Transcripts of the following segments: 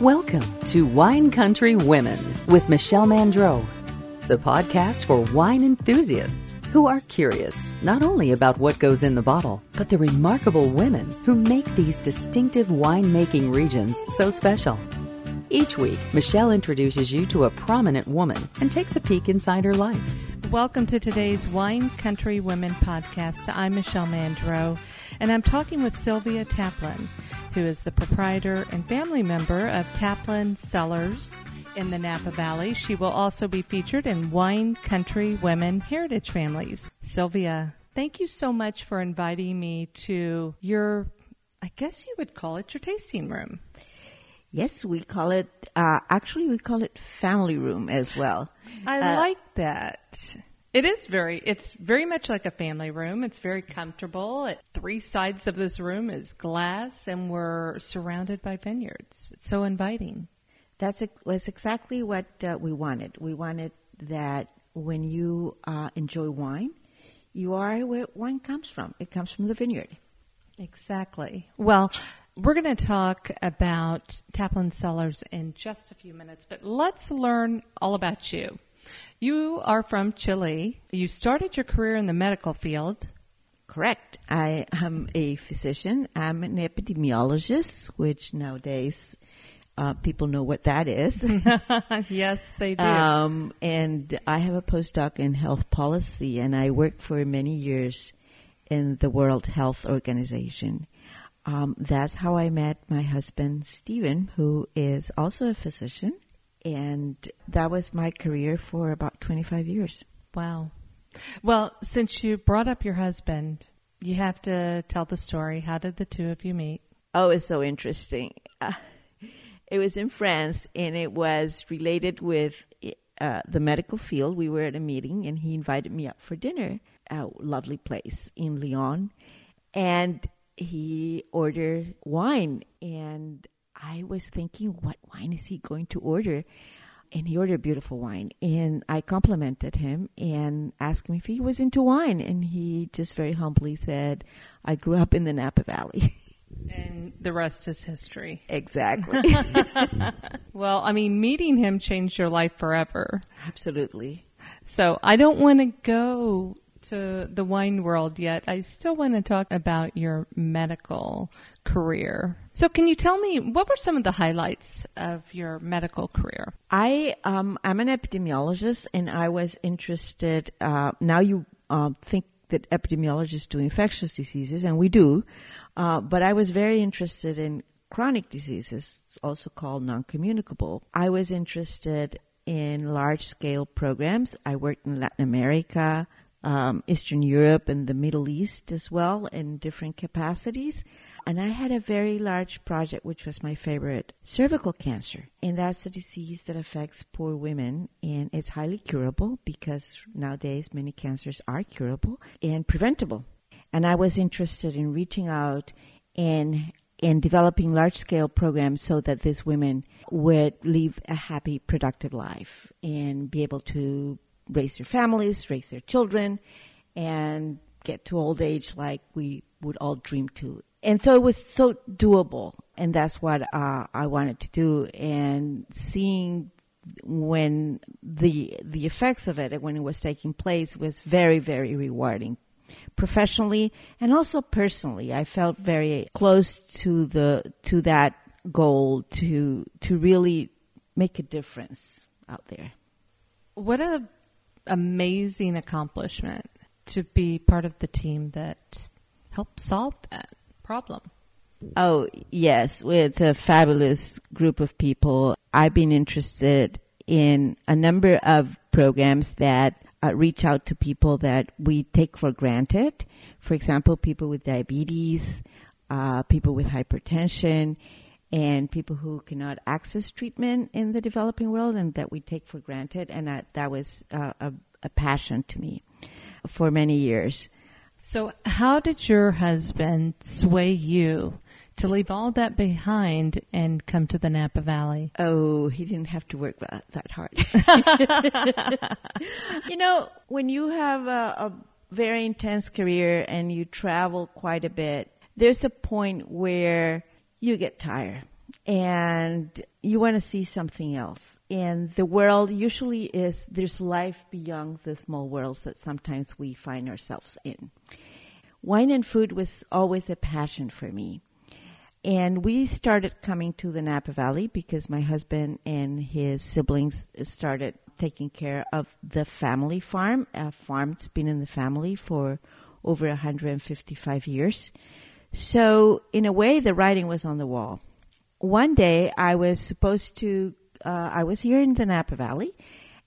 Welcome to Wine Country Women with Michelle Mandreau, the podcast for wine enthusiasts who are curious not only about what goes in the bottle, but the remarkable women who make these distinctive winemaking regions so special. Each week, Michelle introduces you to a prominent woman and takes a peek inside her life. Welcome to today's Wine Country Women podcast. I'm Michelle Mandreau, and I'm talking with Sylvia Taplin, who is the proprietor and family member of Taplin Cellars in the Napa Valley. She will also be featured in Wine Country Women Heritage Families. Sylvia, thank you so much for inviting me to your, I guess you would call it your tasting room. Yes, we call it, we call it family room as well. I like that. It's very much like a family room. It's very comfortable. Three sides of this room is glass and we're surrounded by vineyards. It's so inviting. That's exactly what we wanted. We wanted that when you enjoy wine, you are where wine comes from. It comes from the vineyard. Exactly. Well, we're going to talk about Taplin Cellars in just a few minutes, but let's learn all about you. You are from Chile. You started your career in the medical field. Correct. I am a physician. I'm an epidemiologist, which nowadays people know what that is. Yes, they do. And I have a postdoc in health policy, and I worked for many years in the World Health Organization. That's how I met my husband, Stephen, who is also a physician. And that was my career for about 25 years. Wow. Well, since you brought up your husband, you have to tell the story. How did the two of you meet? Oh, it's so interesting. It was in France, and it was related with the medical field. We were at a meeting, and he invited me up for dinner at a lovely place in Lyon. And he ordered wine, and I was thinking, what wine is he going to order? And he ordered beautiful wine, and I complimented him and asked him if he was into wine, and he just very humbly said, I grew up in the Napa Valley. And the rest is history. Exactly. Well, I mean, meeting him changed your life forever. Absolutely. So I don't want to go to the wine world yet. I still want to talk about your medical career. So can you tell me, what were some of the highlights of your medical career? I'm an epidemiologist, and I was interested, now you think that epidemiologists do infectious diseases, and we do, but I was very interested in chronic diseases, also called non-communicable. I was interested in large-scale programs. I worked in Latin America, Eastern Europe, and the Middle East as well in different capacities. And I had a very large project, which was my favorite, cervical cancer. And that's a disease that affects poor women, and it's highly curable because nowadays many cancers are curable and preventable. And I was interested in reaching out and developing large-scale programs so that these women would live a happy, productive life and be able to raise their families, raise their children, and get to old age like we would all dream to. And so it was so doable, and that's what I wanted to do. And seeing when the effects of it, when it was taking place, was very, very rewarding professionally and also personally. I felt very close to that goal to really make a difference out there. What a amazing accomplishment to be part of the team that helped solve that problem. Oh, yes. It's a fabulous group of people. I've been interested in a number of programs that reach out to people that we take for granted. For example, people with diabetes, people with hypertension, and people who cannot access treatment in the developing world and that we take for granted. And that was a passion to me for many years. So how did your husband sway you to leave all that behind and come to the Napa Valley? Oh, he didn't have to work that hard. You know, when you have a very intense career and you travel quite a bit, there's a point where you get tired, and you want to see something else. And the world usually is, there's life beyond the small worlds that sometimes we find ourselves in. Wine and food was always a passion for me. And we started coming to the Napa Valley because my husband and his siblings started taking care of the family farm, a farm that's been in the family for over 155 years. So in a way, the writing was on the wall. One day I was supposed to, I was here in the Napa Valley,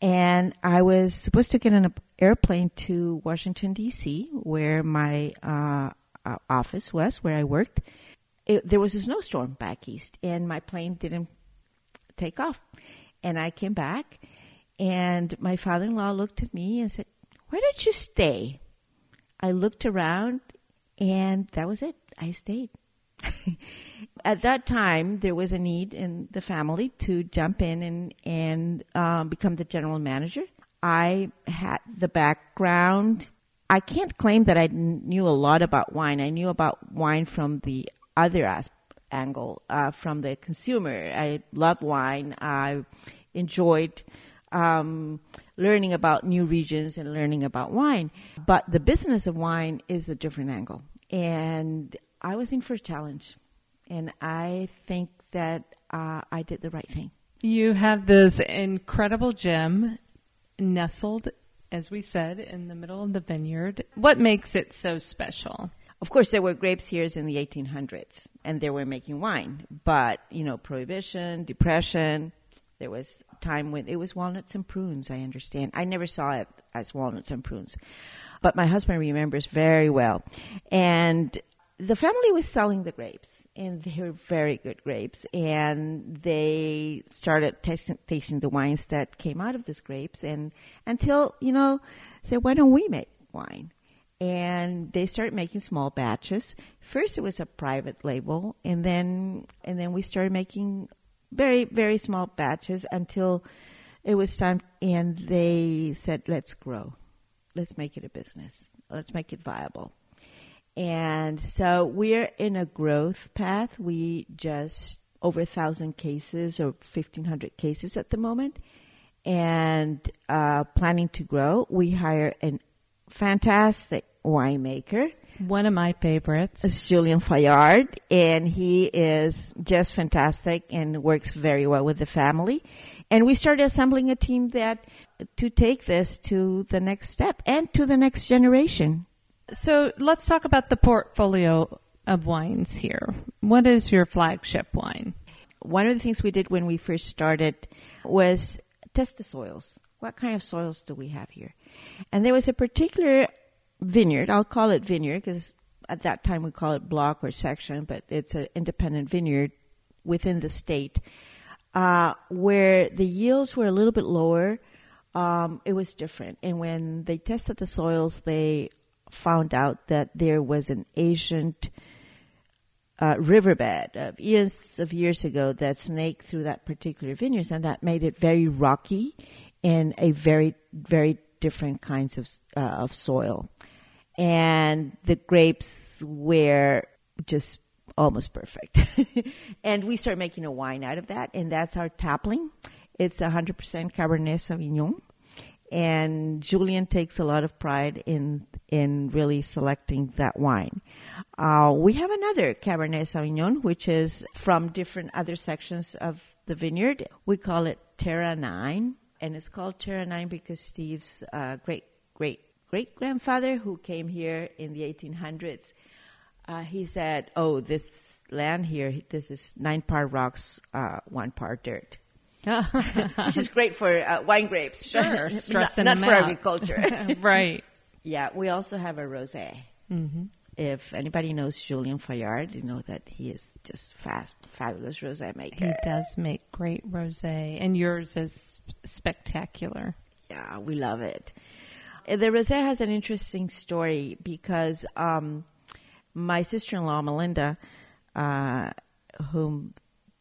and I was supposed to get an airplane to Washington, D.C., where my office was, where I worked. There was a snowstorm back east, and my plane didn't take off. And I came back, and my father-in-law looked at me and said, "Why don't you stay?" I looked around, and that was it. I stayed. At that time, there was a need in the family to jump in and become the general manager. I had the background. I can't claim that I knew a lot about wine. I knew about wine from the other angle, from the consumer. I love wine. I enjoyed learning about new regions and learning about wine. But the business of wine is a different angle. And I was in for a challenge, and I think that I did the right thing. You have this incredible gem nestled, as we said, in the middle of the vineyard. What makes it so special? Of course, there were grapes here in the 1800s, and they were making wine. But, you know, Prohibition, Depression, there was time when it was walnuts and prunes, I understand. I never saw it as walnuts and prunes. But my husband remembers very well. And the family was selling the grapes, and they were very good grapes. And they started tasting the wines that came out of these grapes, and until, you know, said, why don't we make wine? And they started making small batches. First, it was a private label, and then we started making very, very small batches until it was time. And they said, let's grow. Let's make it a business. Let's make it viable. And so we're in a growth path. We just over 1,000 cases or 1,500 cases at the moment, and planning to grow. We hire a fantastic winemaker. One of my favorites. It's Julien Fayard, and he is just fantastic and works very well with the family. And we started assembling a team that to take this to the next step and to the next generation. So let's talk about the portfolio of wines here. What is your flagship wine? One of the things we did when we first started was test the soils. What kind of soils do we have here? And there was a particular vineyard. I'll call it vineyard because at that time we call it block or section, but it's an independent vineyard within the state where the yields were a little bit lower. It was different. And when they tested the soils, they found out that there was an ancient riverbed of years ago that snaked through that particular vineyard, and that made it very rocky and a very, very different kinds of soil. And the grapes were just almost perfect. And we started making a wine out of that, and that's our Tapling. It's 100% Cabernet Sauvignon. And Julien takes a lot of pride in really selecting that wine. We have another Cabernet Sauvignon, which is from different other sections of the vineyard. We call it Terra Nine, and it's called Terra Nine because Steve's great-great-great-grandfather, who came here in the 1800s, he said, "Oh, this land here, this is 9 part rocks, 1 part dirt." Which is great for wine grapes. Sure, stressing them out. Not for agriculture. Right. Yeah, we also have a rosé. Mm-hmm. If anybody knows Julien Fayard, you know that he is just fabulous rosé maker. He does make great rosé, and yours is spectacular. Yeah, we love it. The rosé has an interesting story because my sister-in-law, Melinda, whom...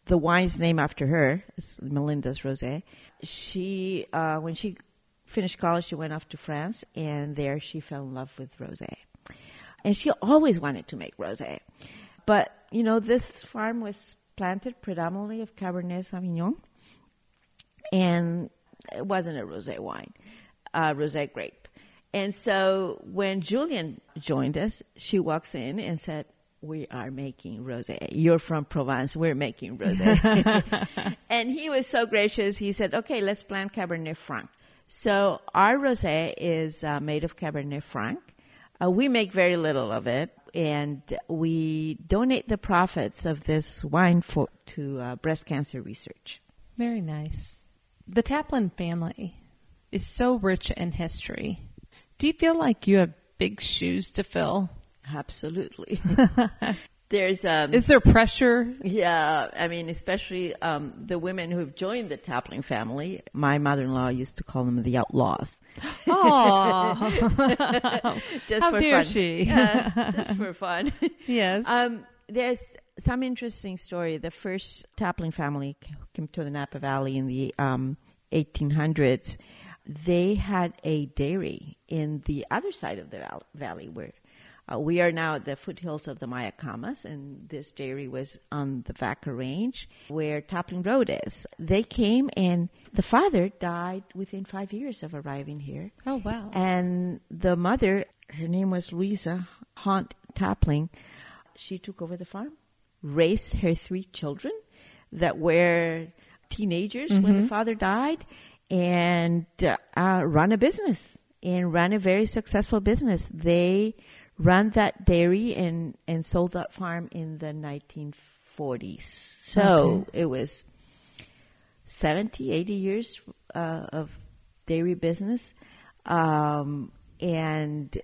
the wine's named after her, it's Melinda's Rosé. She, when she finished college, she went off to France, and there she fell in love with rosé. And she always wanted to make rosé. But, you know, this farm was planted predominantly of Cabernet Sauvignon, and it wasn't a rosé wine, rosé grape. And so when Julien joined us, she walks in and said, "We are making rosé. You're from Provence. We're making rosé." And he was so gracious. He said, "Okay, let's plant Cabernet Franc." So our rosé is made of Cabernet Franc. We make very little of it, and we donate the profits of this wine to breast cancer research. Very nice. The Taplin family is so rich in history. Do you feel like you have big shoes to fill? Absolutely. Is there pressure? Yeah, I mean, especially the women who've joined the Taplin family. My mother-in-law used to call them the outlaws. Oh, just how dare she? Yeah, just for fun. Yes. There's some interesting story. The first Taplin family came to the Napa Valley in the 1800s. They had a dairy in the other side of the valley where we are now at the foothills of the Mayacamas, and this dairy was on the Vaca Range, where Taplin Road is. They came, and the father died within 5 years of arriving here. Oh, wow. And the mother, her name was Louisa Hunt Taplin, she took over the farm, raised her three children that were teenagers when the father died, and ran a business, and ran a very successful business. They ran that dairy and sold that farm in the 1940s. So it was 70, 80 years of dairy business. And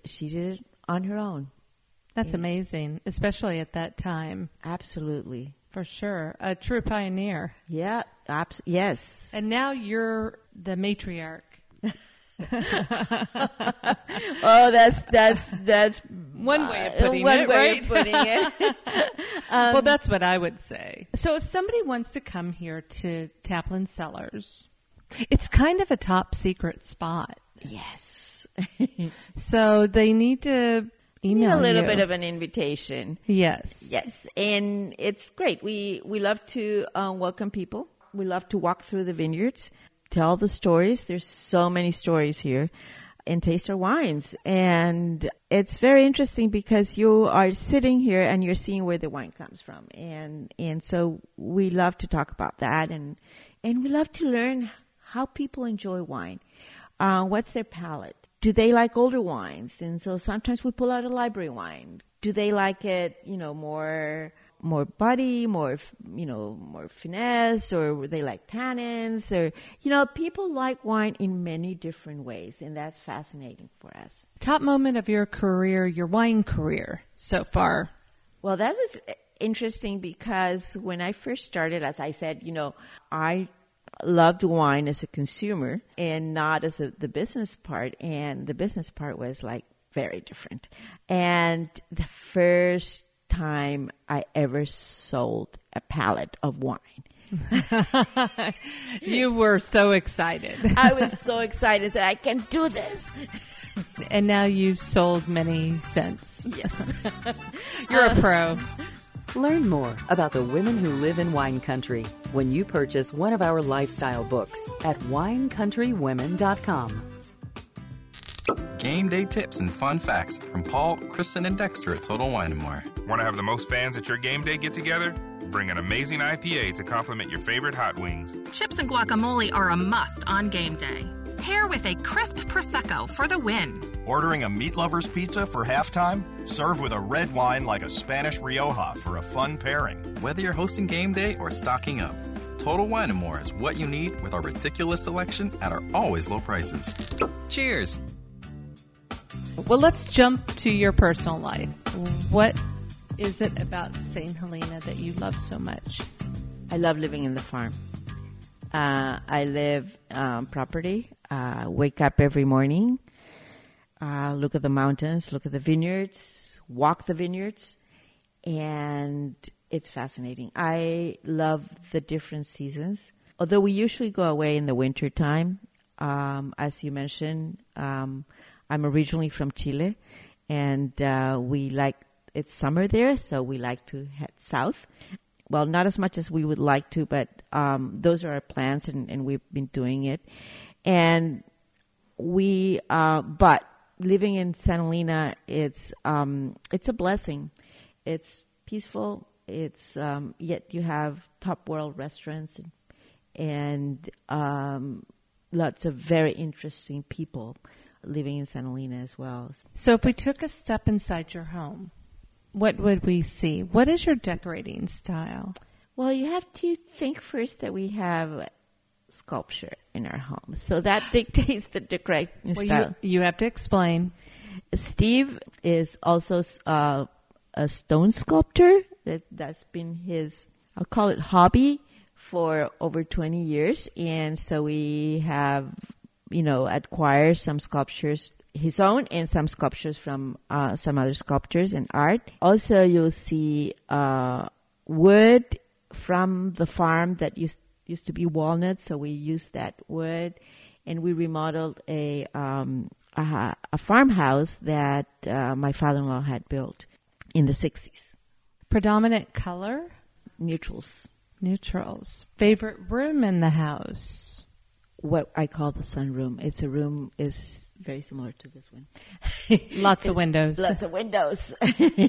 she did it on her own. That's amazing, especially at that time. Absolutely. For sure. A true pioneer. Yeah. Yes. And now you're the matriarch. Oh, that's one way of putting it, right? Well, that's what I would say. So if somebody wants to come here to Taplin Cellars, it's kind of a top secret spot. Yes. So they need to email a little bit of an invitation. Yes. Yes. And it's great. We love to welcome people. We love to walk through the vineyards. Tell the stories. There's so many stories here, and taste our wines. And it's very interesting because you are sitting here and you're seeing where the wine comes from. And so we love to talk about that. And we love to learn how people enjoy wine. What's their palate? Do they like older wines? And so sometimes we pull out a library wine. Do they like it, more body, more finesse, or they like tannins, or, people like wine in many different ways, and that's fascinating for us. Top moment of your career, your wine career so far? Well, that was interesting because when I first started, as I said, I loved wine as a consumer and not as the business part, and the business part was very different. And the first time I ever sold a pallet of wine. You were so excited. I was so excited that I can do this. And now you've sold many since. Yes. You're a pro. Learn more about the women who live in wine country when you purchase one of our lifestyle books at winecountrywomen.com. Game day tips and fun facts from Paul, Kristen, and Dexter at Total Wine & More. Want to have the most fans at your game day get-together? Bring an amazing IPA to complement your favorite hot wings. Chips and guacamole are a must on game day. Pair with a crisp Prosecco for the win. Ordering a meat lover's pizza for halftime? Serve with a red wine like a Spanish Rioja for a fun pairing. Whether you're hosting game day or stocking up, Total Wine & More is what you need with our ridiculous selection at our always low prices. Cheers! Well, let's jump to your personal life. What is it about Saint Helena that you love so much? I love living in the farm. I live on property, wake up every morning, look at the mountains, look at the vineyards, walk the vineyards, and it's fascinating. I love the different seasons. Although we usually go away in the wintertime, as you mentioned, I'm originally from Chile, and it's summer there, so we like to head south. well, not as much as we would like to, but those are our plans, and we've been doing it. And we, but living in Saint Helena, it's a blessing. It's peaceful. It's yet you have top world restaurants and lots of very interesting people living in Saint Helena as well. So if we took a step inside your home, what would we see? What is your decorating style? Well, you have to think first that we have sculpture in our home. So that dictates the decorating style. You have to explain. Steve is also a stone sculptor. That's been his, I'll call it hobby, for over 20 years. And so we have, acquired some sculptures, his own, and some sculptures from some other sculptors and art. Also, you'll see wood from the farm that used to be walnut. So we used that wood, and we remodeled a farmhouse that my father-in-law had built in the 60s. Predominant color? Neutrals. Favorite room in the house? What I call the sunroom. It's a room is very similar to this one. Lots of windows.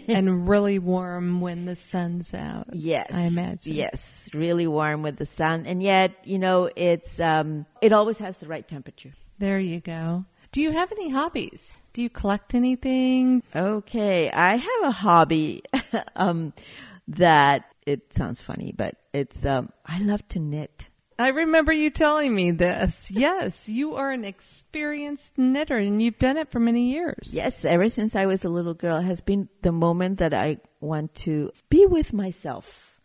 And really warm when the sun's out. Yes. I imagine. Yes. Really warm with the sun. And yet, it's it always has the right temperature. There you go. Do you have any hobbies? Do you collect anything? Okay. I have a hobby that it sounds funny, but it's I love to knit. I remember you telling me this. Yes, you are an experienced knitter, and you've done it for many years. Yes, ever since I was a little girl. It has been the moment that I want to be with myself,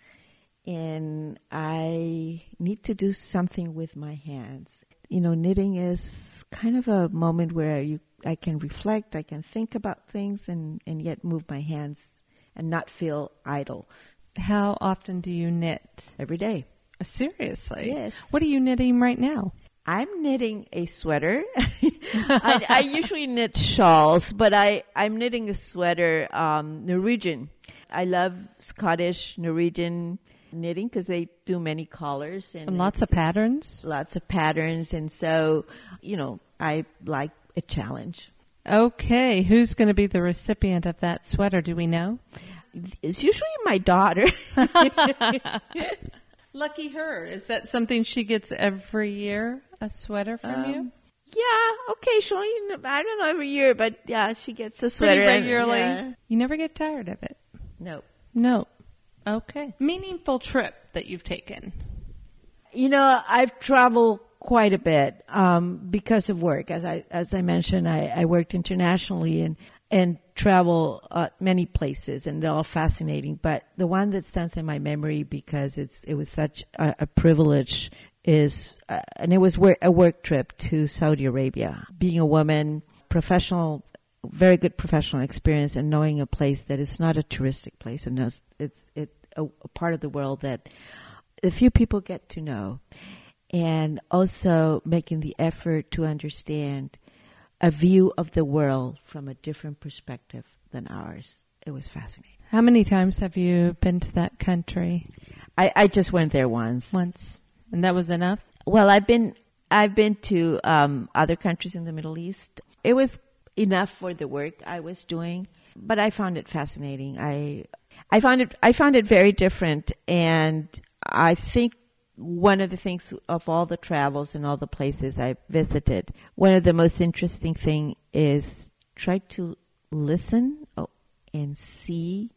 and I need to do something with my hands. Knitting is kind of a moment where I can reflect, I can think about things, and yet move my hands and not feel idle. How often do you knit? Every day. Seriously? Yes. What are you knitting right now? I'm knitting a sweater. I usually knit shawls, but I'm knitting a sweater, Norwegian. I love Scottish, Norwegian knitting because they do many colors. And lots of patterns? Lots of patterns. And so, I like a challenge. Okay. Who's going to be the recipient of that sweater? Do we know? It's usually my daughter. Lucky her. Is that something she gets every year, a sweater from you? Yeah. Okay. She only, I don't know, every year, but yeah, she gets a sweater. Pretty regularly. Yeah. You never get tired of it? No. Okay. Meaningful trip that you've taken? I've traveled quite a bit because of work. As I mentioned, I worked internationally and travel many places, and they're all fascinating. But the one that stands in my memory because it was such a privilege is, and it was a work trip to Saudi Arabia. Being a woman, very good professional experience, and knowing a place that is not a touristic place, and it's a part of the world that a few people get to know, and also making the effort to understand a view of the world from a different perspective than ours. It was fascinating. How many times have you been to that country? I just went there once. And that was enough? Well, I've been to other countries in the Middle East. It was enough for the work I was doing, but I found it fascinating. I found it very different, and I think one of the things of all the travels and all the places I visited, one of the most interesting thing is try to listen and see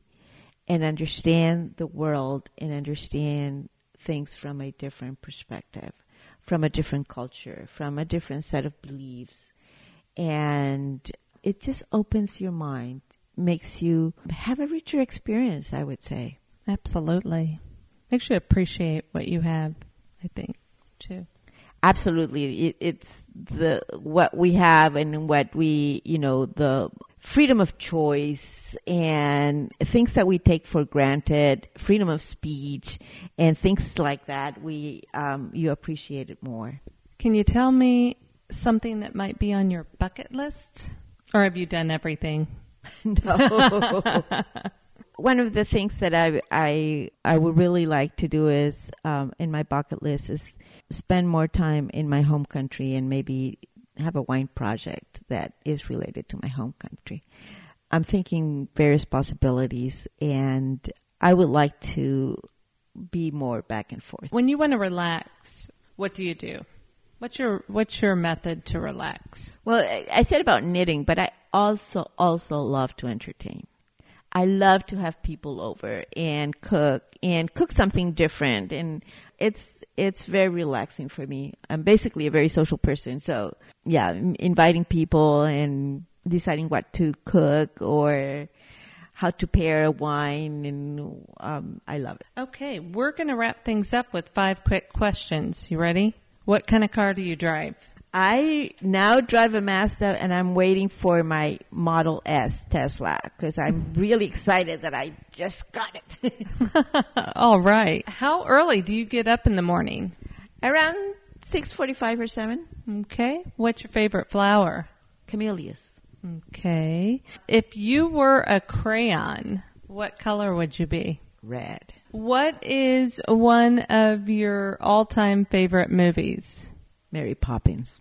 and understand the world and understand things from a different perspective, from a different culture, from a different set of beliefs. And it just opens your mind, makes you have a richer experience, I would say. Absolutely. Makes you appreciate what you have, I think, too. Absolutely. It's what we have and what we, the freedom of choice and things that we take for granted, freedom of speech and things like that, you appreciate it more. Can you tell me something that might be on your bucket list? Or have you done everything? No. one of the things that I would really like to do is, in my bucket list, is spend more time in my home country and maybe have a wine project that is related to my home country. I'm thinking various possibilities, and I would like to be more back and forth. When you want to relax, what do you do? What's your method to relax? Well, I said about knitting, but I also love to entertain. I love to have people over and cook something different, and it's very relaxing for me. I'm basically a very social person, so yeah, inviting people and deciding what to cook or how to pair a wine, and I love it. Okay, we're going to wrap things up with 5 quick questions. You ready? What kind of car do you drive? I now drive a Mazda, and I'm waiting for my Model S Tesla because I'm really excited that I just got it. All right. How early do you get up in the morning? Around 6:45 or 7. Okay. What's your favorite flower? Camellias. Okay. If you were a crayon, what color would you be? Red. What is one of your all-time favorite movies? Mary Poppins.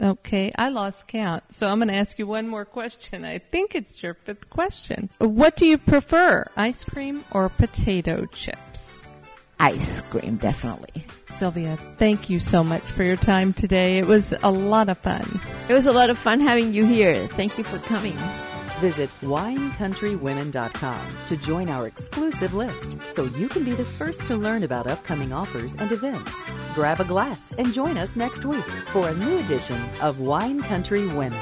Okay, I lost count, so I'm going to ask you one more question. I think it's your 5th question. What do you prefer, ice cream or potato chips? Ice cream, definitely. Sylvia, thank you so much for your time today. It was a lot of fun. It was a lot of fun having you here. Thank you for coming. Visit winecountrywomen.com to join our exclusive list so you can be the first to learn about upcoming offers and events. Grab a glass and join us next week for a new edition of Wine Country Women.